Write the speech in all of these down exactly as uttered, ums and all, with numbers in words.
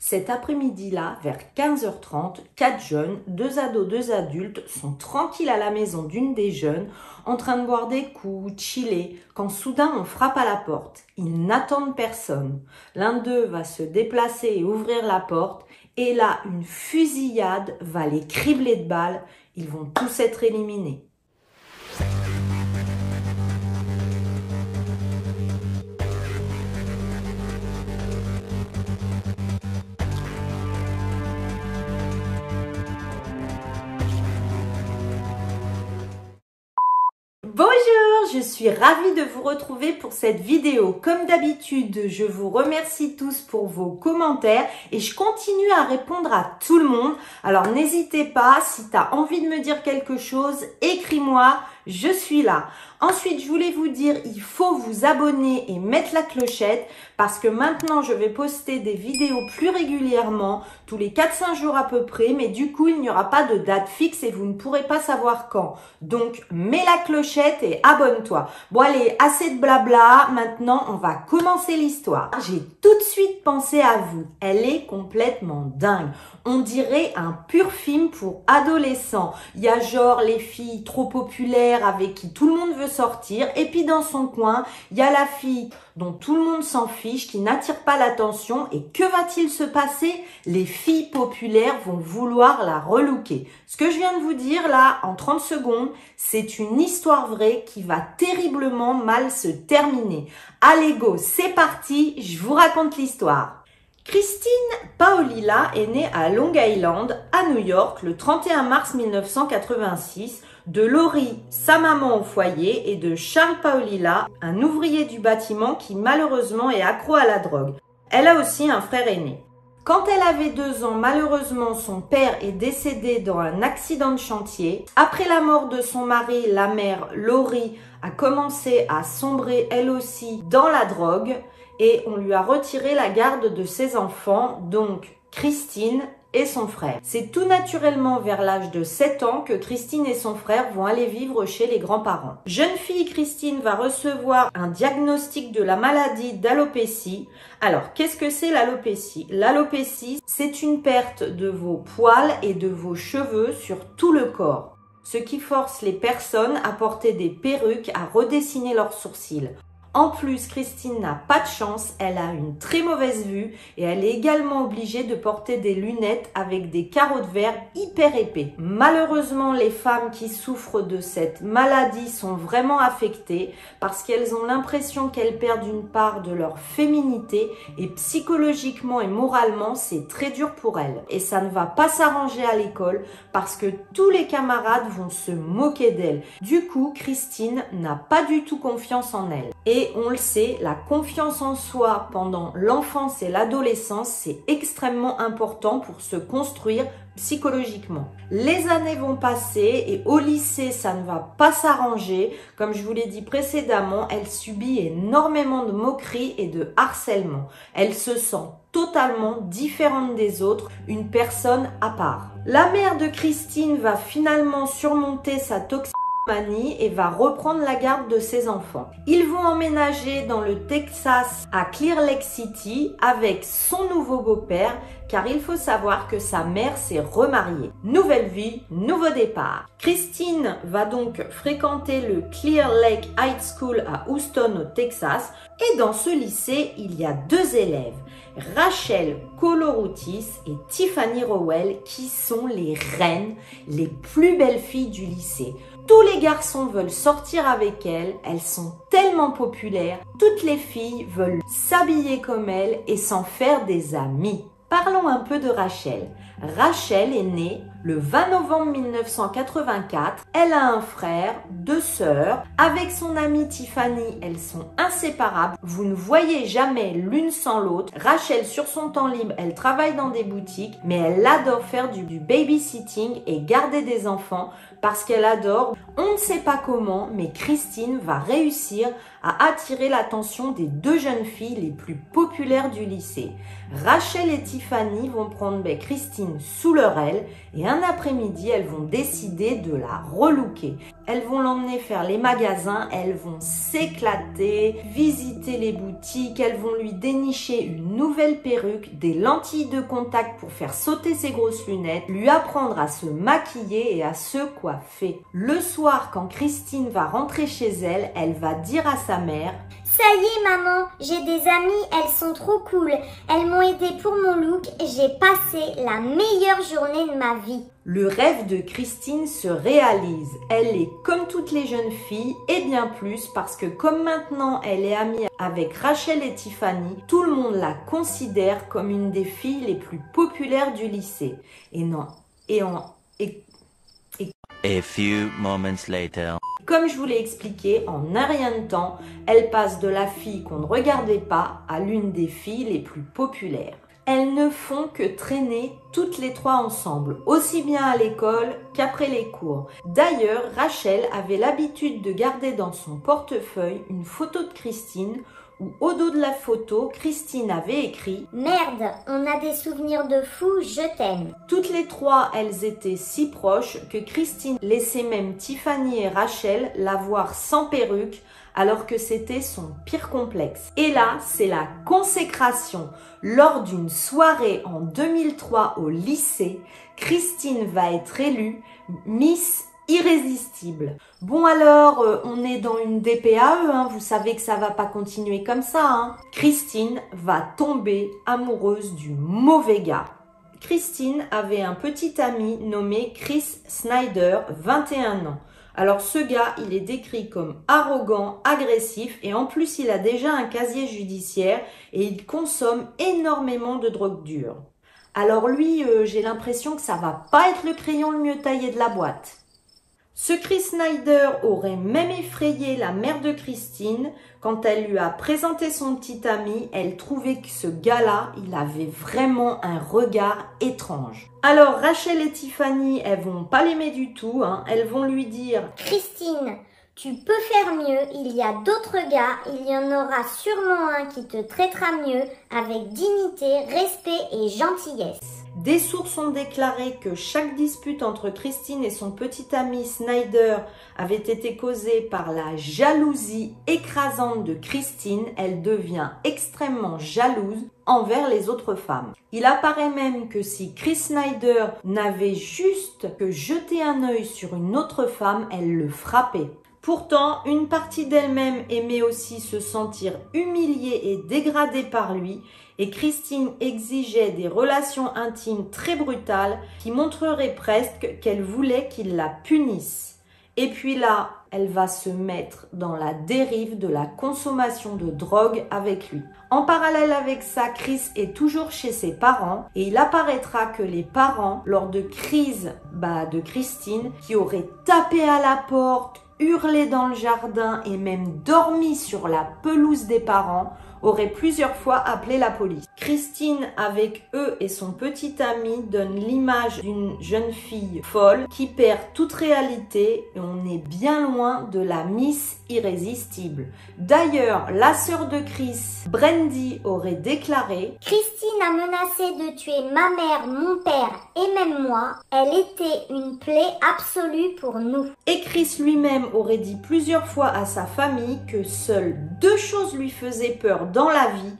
Cet après-midi-là, vers quinze heures trente, quatre jeunes, deux ados, deux adultes, sont tranquilles à la maison d'une des jeunes, en train de boire des coups, chiller, quand soudain on frappe à la porte. Ils n'attendent personne. L'un d'eux va se déplacer et ouvrir la porte, et là, une fusillade va les cribler de balles. Ils vont tous être éliminés. Bonjour, je suis ravie de vous retrouver pour cette vidéo. Comme d'habitude, je vous remercie tous pour vos commentaires et je continue à répondre à tout le monde. Alors n'hésitez pas, si tu as envie de me dire quelque chose, écris-moi, je suis là. Ensuite, je voulais vous dire, il faut vous abonner et mettre la clochette parce que maintenant, je vais poster des vidéos plus régulièrement, tous les quatre cinq jours à peu près, mais du coup, il n'y aura pas de date fixe et vous ne pourrez pas savoir quand. Donc, mets la clochette et abonne-toi. Bon allez, assez de blabla, maintenant on va commencer l'histoire. J'ai tout de suite pensé à vous, elle est complètement dingue. On dirait un pur film pour adolescents. Il y a genre les filles trop populaires avec qui tout le monde veut sortir et puis dans son coin, il y a la fille dont tout le monde s'en fiche, qui n'attire pas l'attention et que va-t-il se passer? Les filles populaires vont vouloir la relooker. Ce que je viens de vous dire là, en trente secondes, c'est une histoire vraie qui va terriblement mal se terminer. Allez go, c'est parti, je vous raconte l'histoire. Christine Paolilla est née à Long Island, à New York, le trente et un mars mille neuf cent quatre-vingt-six, de Laurie, sa maman au foyer, et de Charles Paolilla, un ouvrier du bâtiment qui malheureusement est accro à la drogue. Elle a aussi un frère aîné. Quand elle avait deux ans, malheureusement, son père est décédé dans un accident de chantier. Après la mort de son mari, la mère, Laurie, a commencé à sombrer elle aussi dans la drogue et on lui a retiré la garde de ses enfants, donc Christine et son frère. C'est tout naturellement vers l'âge de sept ans que Christine et son frère vont aller vivre chez les grands-parents. Jeune fille, Christine va recevoir un diagnostic de la maladie d'alopécie. Alors, qu'est-ce que c'est l'alopécie? L'alopécie, c'est une perte de vos poils et de vos cheveux sur tout le corps, ce qui force les personnes à porter des perruques, à redessiner leurs sourcils. En plus, Christine n'a pas de chance, elle a une très mauvaise vue et elle est également obligée de porter des lunettes avec des carreaux de verre hyper épais. Malheureusement, les femmes qui souffrent de cette maladie sont vraiment affectées parce qu'elles ont l'impression qu'elles perdent une part de leur féminité et psychologiquement et moralement, c'est très dur pour elles. Et ça ne va pas s'arranger à l'école parce que tous les camarades vont se moquer d'elle. Du coup, Christine n'a pas du tout confiance en elle. Et on le sait, la confiance en soi pendant l'enfance et l'adolescence, c'est extrêmement important pour se construire psychologiquement. Les années vont passer et au lycée, ça ne va pas s'arranger. Comme je vous l'ai dit précédemment, elle subit énormément de moqueries et de harcèlement. Elle se sent totalement différente des autres, une personne à part. La mère de Christine va finalement surmonter sa toxicité et va reprendre la garde de ses enfants. Ils vont emménager dans le Texas à Clear Lake City avec son nouveau beau-père car il faut savoir que sa mère s'est remariée. Nouvelle vie, nouveau départ. Christine va donc fréquenter le Clear Lake High School à Houston au Texas et dans ce lycée, il y a deux élèves, Rachel Koloroutsis et Tiffany Rowell qui sont les reines, les plus belles filles du lycée. Tous les garçons veulent sortir avec elle, elles sont tellement populaires, toutes les filles veulent s'habiller comme elle et s'en faire des amies. Parlons un peu de Rachel. Rachel est née le vingt novembre mille neuf cent quatre-vingt-quatre. Elle a un frère, deux sœurs. Avec son amie Tiffany, elles sont inséparables. Vous ne voyez jamais l'une sans l'autre. Rachel, sur son temps libre, elle travaille dans des boutiques, mais elle adore faire du, du babysitting et garder des enfants parce qu'elle adore. On ne sait pas comment, mais Christine va réussir à attirer l'attention des deux jeunes filles les plus populaires du lycée. Rachel et Tiffany vont prendre Christine sous leur aile et un après-midi, elles vont décider de la relooker. Elles vont l'emmener faire les magasins, elles vont s'éclater, visiter les boutiques, elles vont lui dénicher une nouvelle perruque, des lentilles de contact pour faire sauter ses grosses lunettes, lui apprendre à se maquiller et à se coiffer. Le soir, quand Christine va rentrer chez elle, elle va dire à sa mère « Ça y est maman, j'ai des amies, elles sont trop cool, elles m'ont aidé pour mon look, j'ai passé la meilleure journée de ma vie. » Le rêve de Christine se réalise. Elle est comme toutes les jeunes filles et bien plus parce que comme maintenant elle est amie avec Rachel et Tiffany, tout le monde la considère comme une des filles les plus populaires du lycée. Et non, et en... Et, et... A few moments later. Comme je vous l'ai expliqué, en un rien de temps, elle passe de la fille qu'on ne regardait pas à l'une des filles les plus populaires. Elles ne font que traîner toutes les trois ensemble, aussi bien à l'école qu'après les cours. D'ailleurs, Rachel avait l'habitude de garder dans son portefeuille une photo de Christine où au dos de la photo, Christine avait écrit « Merde, on a des souvenirs de fou, je t'aime ». Toutes les trois, elles étaient si proches que Christine laissait même Tiffany et Rachel la voir sans perruque alors que c'était son pire complexe. Et là, c'est la consécration. Lors d'une soirée en deux mille trois au lycée, Christine va être élue Miss Irrésistible. Bon alors, euh, on est dans une D P A E, hein, vous savez que ça va pas continuer comme ça. Hein. Christine va tomber amoureuse du mauvais gars. Christine avait un petit ami nommé Chris Snyder, vingt et un ans. Alors ce gars, il est décrit comme arrogant, agressif et en plus il a déjà un casier judiciaire et il consomme énormément de drogue dure. Alors lui, euh, j'ai l'impression que ça va pas être le crayon le mieux taillé de la boîte. Ce Chris Snyder aurait même effrayé la mère de Christine. Quand elle lui a présenté son petit ami, elle trouvait que ce gars-là, il avait vraiment un regard étrange. Alors Rachel et Tiffany, elles vont pas l'aimer du tout, hein. Elles vont lui dire « Christine, tu peux faire mieux, il y a d'autres gars, il y en aura sûrement un qui te traitera mieux avec dignité, respect et gentillesse. » Des sources ont déclaré que chaque dispute entre Christine et son petit ami Snyder avait été causée par la jalousie écrasante de Christine. Elle devient extrêmement jalouse envers les autres femmes. Il apparaît même que si Chris Snyder n'avait juste que jeté un œil sur une autre femme, elle le frappait. Pourtant, une partie d'elle-même aimait aussi se sentir humiliée et dégradée par lui et Christine exigeait des relations intimes très brutales qui montreraient presque qu'elle voulait qu'il la punisse. Et puis là, elle va se mettre dans la dérive de la consommation de drogue avec lui. En parallèle avec ça, Chris est toujours chez ses parents et il apparaîtra que les parents, lors de crises bah, de Christine, qui auraient tapé à la porte, hurlé dans le jardin et même dormi sur la pelouse des parents, aurait plusieurs fois appelé la police. Christine, avec eux et son petit ami, donne l'image d'une jeune fille folle qui perd toute réalité et on est bien loin de la Miss Irrésistible. D'ailleurs, la sœur de Chris, Brandy, aurait déclaré « Christine a menacé de tuer ma mère, mon père et même moi. Elle était une plaie absolue pour nous. » Et Chris lui-même aurait dit plusieurs fois à sa famille que seules deux choses lui faisaient peur dans la vie.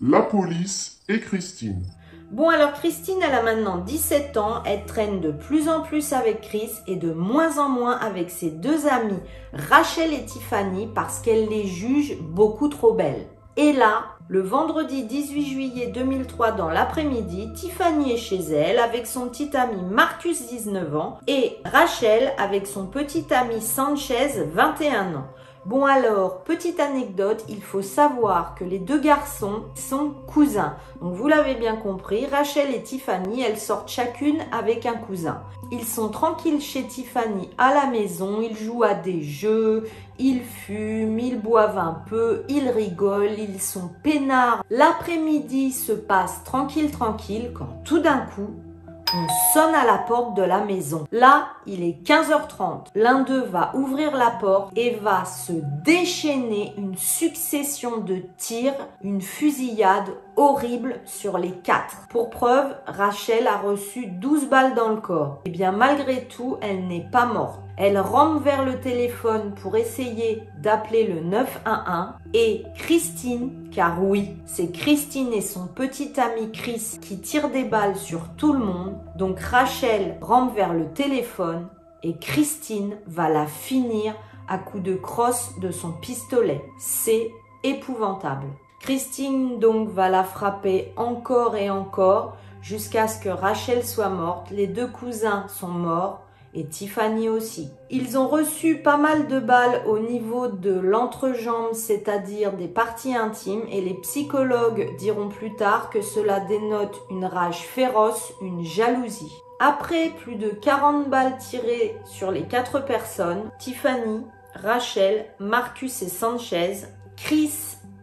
La police et Christine. Bon alors Christine, elle a maintenant dix-sept ans, elle traîne de plus en plus avec Chris et de moins en moins avec ses deux amies Rachel et Tiffany parce qu'elle les juge beaucoup trop belles. Et là, le vendredi dix-huit juillet deux mille trois dans l'après-midi, Tiffany est chez elle avec son petit ami Marcus, dix-neuf ans, et Rachel avec son petit ami Sanchez, vingt et un ans. Bon alors, petite anecdote, il faut savoir que les deux garçons sont cousins. Donc vous l'avez bien compris, Rachel et Tiffany, elles sortent chacune avec un cousin. Ils sont tranquilles chez Tiffany à la maison, ils jouent à des jeux, ils fument, ils boivent un peu, ils rigolent, ils sont peinards. L'après-midi se passe tranquille tranquille quand tout d'un coup, On sonne à la porte de la maison. Là, il est quinze heures trente. L'un d'eux va ouvrir la porte et va se déchaîner une succession de tirs, une fusillade horrible sur les quatre. Pour preuve, Rachel a reçu douze balles dans le corps. Et bien malgré tout, elle n'est pas morte. Elle rampe vers le téléphone pour essayer d'appeler le neuf un un et Christine, car oui, c'est Christine et son petit ami Chris qui tirent des balles sur tout le monde. Donc Rachel rampe vers le téléphone et Christine va la finir à coups de crosse de son pistolet. C'est épouvantable. Christine donc va la frapper encore et encore jusqu'à ce que Rachel soit morte. Les deux cousins sont morts. Et Tiffany aussi. Ils ont reçu pas mal de balles au niveau de l'entrejambe, c'est-à-dire des parties intimes, et les psychologues diront plus tard que cela dénote une rage féroce, une jalousie. Après plus de quarante balles tirées sur les quatre personnes, Tiffany, Rachel, Marcus et Sanchez, Chris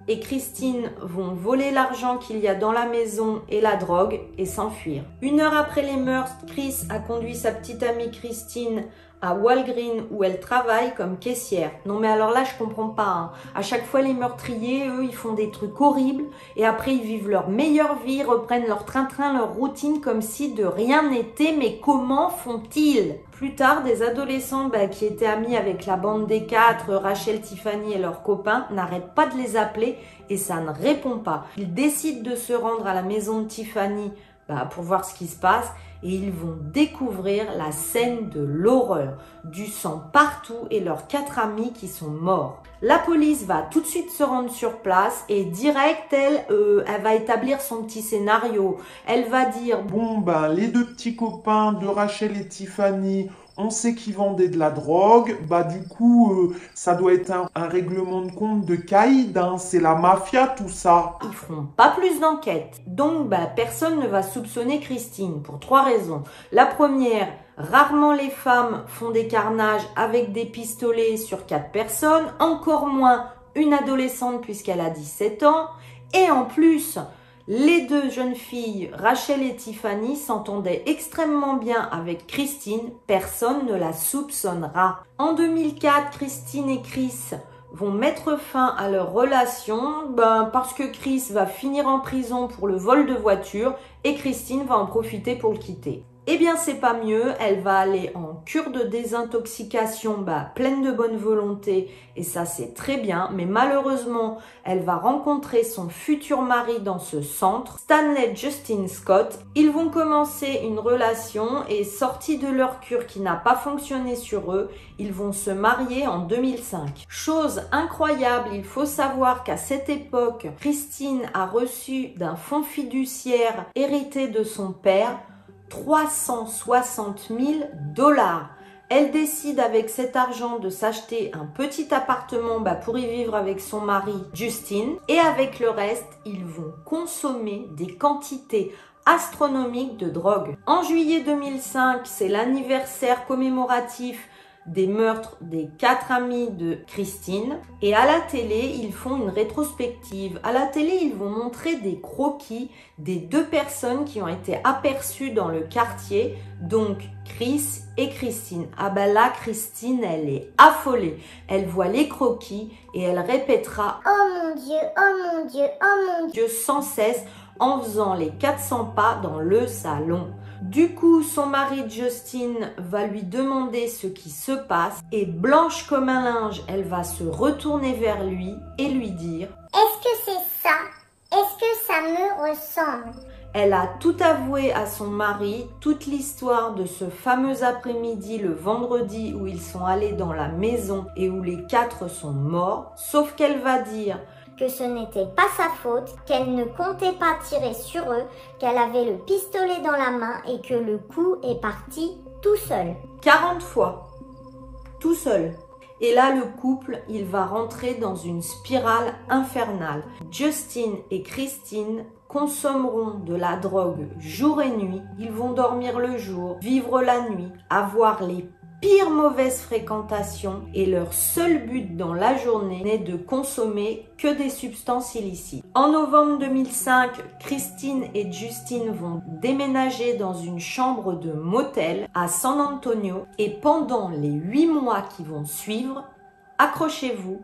et Christine vont voler l'argent qu'il y a dans la maison et la drogue et s'enfuir. Une heure après les meurtres, Chris a conduit sa petite amie Christine à Walgreen où elle travaille comme caissière. Non mais alors là je comprends pas, hein. À chaque fois les meurtriers, eux, ils font des trucs horribles et après ils vivent leur meilleure vie, reprennent leur train-train, leur routine comme si de rien n'était. Mais comment font-ils? Plus tard, des adolescents bah, qui étaient amis avec la bande des quatre, Rachel, Tiffany et leurs copains, n'arrêtent pas de les appeler et ça ne répond pas. Ils décident de se rendre à la maison de Tiffany bah, pour voir ce qui se passe. Et ils vont découvrir la scène de l'horreur, du sang partout et leurs quatre amis qui sont morts. La police va tout de suite se rendre sur place et direct, elle, euh, elle va établir son petit scénario. Elle va dire « Bon, ben, les deux petits copains de Rachel et Tiffany, on sait qu'ils vendaient de la drogue. Bah du coup, euh, ça doit être un, un règlement de compte de Caïd. Hein. C'est la mafia, tout ça. » Ils feront pas plus d'enquête. Donc, bah, personne ne va soupçonner Christine pour trois raisons. La première, rarement les femmes font des carnages avec des pistolets sur quatre personnes. Encore moins une adolescente puisqu'elle a dix-sept ans. Et en plus... les deux jeunes filles, Rachel et Tiffany, s'entendaient extrêmement bien avec Christine. Personne ne la soupçonnera. En deux mille quatre, Christine et Chris vont mettre fin à leur relation ben, parce que Chris va finir en prison pour le vol de voiture et Christine va en profiter pour le quitter. Eh bien, c'est pas mieux. Elle va aller en cure de désintoxication, bah, pleine de bonne volonté. Et ça, c'est très bien. Mais malheureusement, elle va rencontrer son futur mari dans ce centre, Stanley Justin Scott. Ils vont commencer une relation et sortis de leur cure qui n'a pas fonctionné sur eux, ils vont se marier en deux mille cinq. Chose incroyable, il faut savoir qu'à cette époque, Christine a reçu d'un fonds fiduciaire hérité de son père trois cent soixante mille dollars. Elle décide avec cet argent de s'acheter un petit appartement bah, pour y vivre avec son mari Justin. Et avec le reste, ils vont consommer des quantités astronomiques de drogue. En juillet deux mille cinq, c'est l'anniversaire commémoratif des meurtres des quatre amis de Christine. Et à la télé, ils font une rétrospective. À la télé, ils vont montrer des croquis des deux personnes qui ont été aperçues dans le quartier, donc Chris et Christine. Ah bah là, Christine, elle est affolée. Elle voit les croquis et elle répétera « Oh mon Dieu, oh mon Dieu, oh mon Dieu » sans cesse en faisant les quatre cents pas dans le salon. Du coup, son mari Justin va lui demander ce qui se passe et blanche comme un linge, elle va se retourner vers lui et lui dire « Est-ce que c'est ça? Est-ce que ça me ressemble ?» Elle a tout avoué à son mari, toute l'histoire de ce fameux après-midi le vendredi où ils sont allés dans la maison et où les quatre sont morts, sauf qu'elle va dire que ce n'était pas sa faute, qu'elle ne comptait pas tirer sur eux, qu'elle avait le pistolet dans la main et que le coup est parti tout seul. quarante fois, tout seul. Et là, le couple, il va rentrer dans une spirale infernale. Justin et Christine consommeront de la drogue jour et nuit. Ils vont dormir le jour, vivre la nuit, avoir les pire mauvaise fréquentation et leur seul but dans la journée n'est de consommer que des substances illicites. En novembre deux mille cinq, Christine et Justine vont déménager dans une chambre de motel à San Antonio et pendant les huit mois qui vont suivre, accrochez-vous,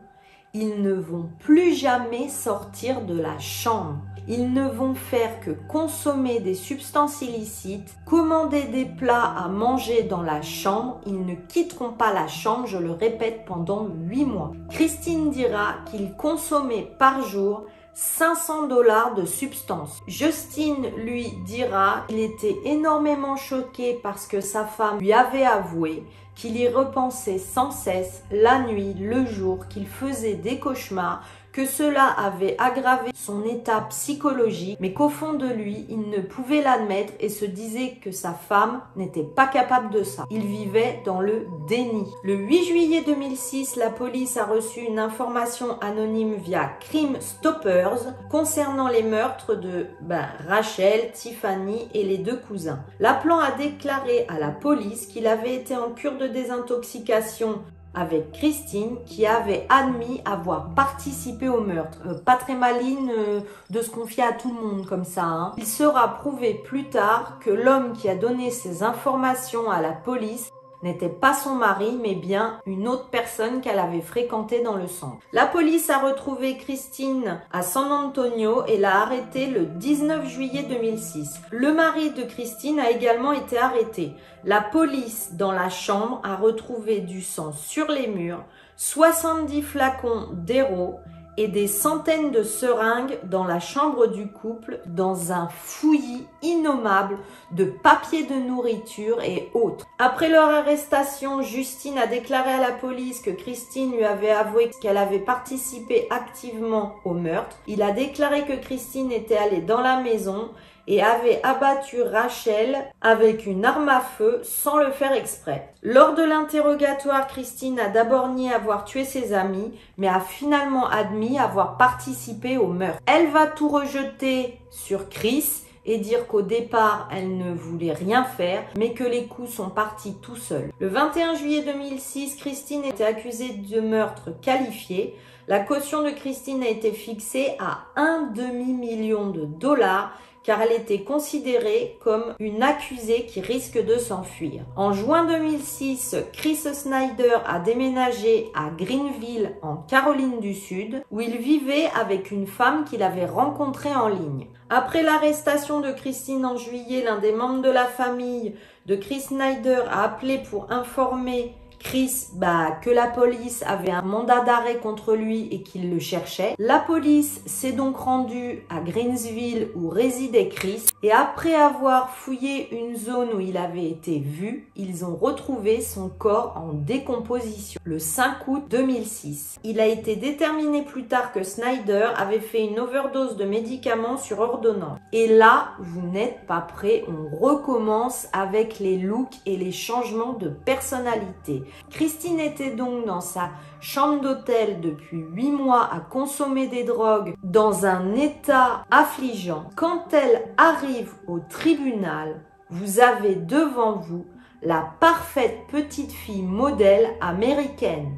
ils ne vont plus jamais sortir de la chambre. Ils ne vont faire que consommer des substances illicites, commander des plats à manger dans la chambre. Ils ne quitteront pas la chambre, je le répète, pendant huit mois. Christine dira qu'ils consommaient par jour cinq cents dollars de substances. Justine, lui, dira qu'il était énormément choqué parce que sa femme lui avait avoué qu'il y repensait sans cesse la nuit, le jour, qu'il faisait des cauchemars, que cela avait aggravé son état psychologique, mais qu'au fond de lui, il ne pouvait l'admettre et se disait que sa femme n'était pas capable de ça. Il vivait dans le déni. Le huit juillet deux mille six, la police a reçu une information anonyme via Crime Stoppers concernant les meurtres de ben, Rachel, Tiffany et les deux cousins. L'appelant a déclaré à la police qu'il avait été en cure de désintoxication avec Christine qui avait admis avoir participé au meurtre. Euh, pas très maligne euh, de se confier à tout le monde comme ça. Hein. Il sera prouvé plus tard que l'homme qui a donné ces informations à la police n'était pas son mari, mais bien une autre personne qu'elle avait fréquentée dans le centre. La police a retrouvé Christine à San Antonio et l'a arrêtée le dix-neuf juillet deux mille six. Le mari de Christine a également été arrêté. La police, dans la chambre, a retrouvé du sang sur les murs, soixante-dix flacons d'héros et des centaines de seringues dans la chambre du couple, dans un fouillis innommable de papier de nourriture et autres. Après leur arrestation, Justine a déclaré à la police que Christine lui avait avoué qu'elle avait participé activement au meurtre. Il a déclaré que Christine était allée dans la maison et avait abattu Rachel avec une arme à feu sans le faire exprès. Lors de l'interrogatoire, Christine a d'abord nié avoir tué ses amis, mais a finalement admis avoir participé au meurtre. Elle va tout rejeter sur Chris et dire qu'au départ, elle ne voulait rien faire, mais que les coups sont partis tout seuls. Le vingt et un juillet deux mille six, Christine était accusée de meurtre qualifié. La caution de Christine a été fixée à un demi-million de dollars, car elle était considérée comme une accusée qui risque de s'enfuir. En juin deux mille six, Chris Snyder a déménagé à Greenville, en Caroline du Sud, où il vivait avec une femme qu'il avait rencontrée en ligne. Après l'arrestation de Christine en juillet, l'un des membres de la famille de Chris Snyder a appelé pour informer Chris bah, que la police avait un mandat d'arrêt contre lui et qu'il le cherchait. La police s'est donc rendue à Greensville où résidait Chris et après avoir fouillé une zone où il avait été vu, ils ont retrouvé son corps en décomposition le cinq août deux mille six. Il a été déterminé plus tard que Snyder avait fait une overdose de médicaments sur ordonnance. Et là, vous n'êtes pas prêts, on recommence avec les looks et les changements de personnalité. Christine était donc dans sa chambre d'hôtel depuis huit mois à consommer des drogues dans un état affligeant. Quand elle arrive au tribunal, vous avez devant vous la parfaite petite fille modèle américaine.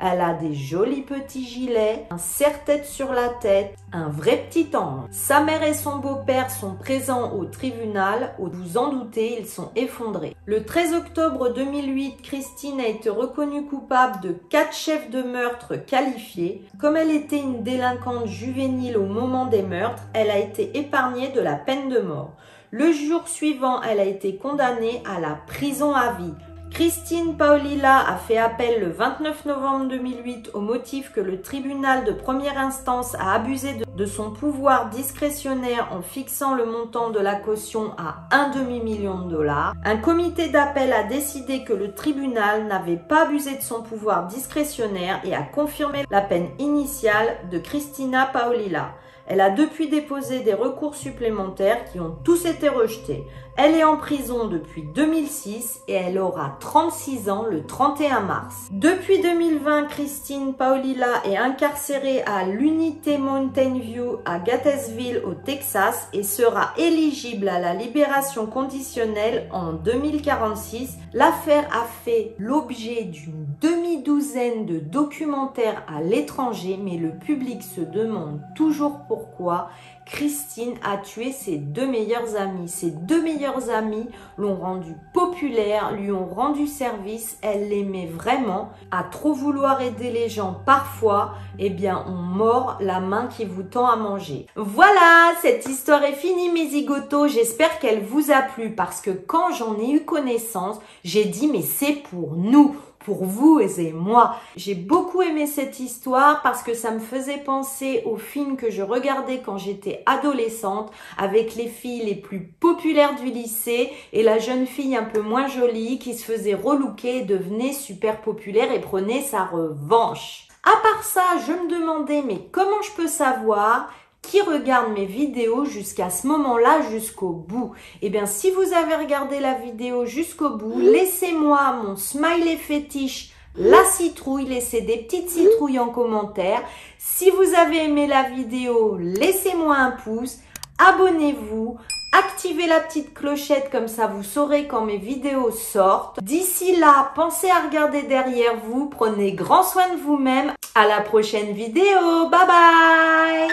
Elle a des jolis petits gilets, un serre-tête sur la tête, un vrai petit ange. Sa mère et son beau-père sont présents au tribunal. Vous en doutez, ils sont effondrés. Le treize octobre deux mille huit, Christine a été reconnue coupable de quatre chefs de meurtre qualifiés. Comme elle était une délinquante juvénile au moment des meurtres, elle a été épargnée de la peine de mort. Le jour suivant, elle a été condamnée à la prison à vie. Christine Paolilla a fait appel le vingt-neuf novembre deux mille huit au motif que le tribunal de première instance a abusé de, de son pouvoir discrétionnaire en fixant le montant de la caution à un demi-million de dollars. Un comité d'appel a décidé que le tribunal n'avait pas abusé de son pouvoir discrétionnaire et a confirmé la peine initiale de Christina Paolilla. Elle a depuis déposé des recours supplémentaires qui ont tous été rejetés. Elle est en prison depuis deux mille six et elle aura trente-six ans le trente et un mars. Depuis deux mille vingt, Christine Paolilla est incarcérée à l'unité Mountain View à Gatesville au Texas et sera éligible à la libération conditionnelle en deux mille quarante-six. L'affaire a fait l'objet d'une demi-douzaine de documentaires à l'étranger, mais le public se demande toujours pourquoi Christine a tué ses deux meilleurs amis. Ses deux meilleurs amis l'ont rendue populaire, lui ont rendu service, elle l'aimait vraiment. À trop vouloir aider les gens parfois, eh bien on mord la main qui vous tend à manger. Voilà, cette histoire est finie mes zigotos, j'espère qu'elle vous a plu parce que quand j'en ai eu connaissance, j'ai dit mais c'est pour nous, pour vous et moi. J'ai beaucoup aimé cette histoire parce que ça me faisait penser aux films que je regardais quand j'étais adolescente avec les filles les plus populaires du lycée et la jeune fille un peu moins jolie qui se faisait relooker et devenait super populaire et prenait sa revanche. À part ça, je me demandais mais comment je peux savoir qui regarde mes vidéos jusqu'à ce moment-là, jusqu'au bout. Eh bien, si vous avez regardé la vidéo jusqu'au bout, laissez-moi mon smiley fétiche, la citrouille, laissez des petites citrouilles en commentaire. Si vous avez aimé la vidéo, laissez-moi un pouce, abonnez-vous, activez la petite clochette comme ça vous saurez quand mes vidéos sortent. D'ici là, pensez à regarder derrière vous, prenez grand soin de vous-même. À la prochaine vidéo, bye bye!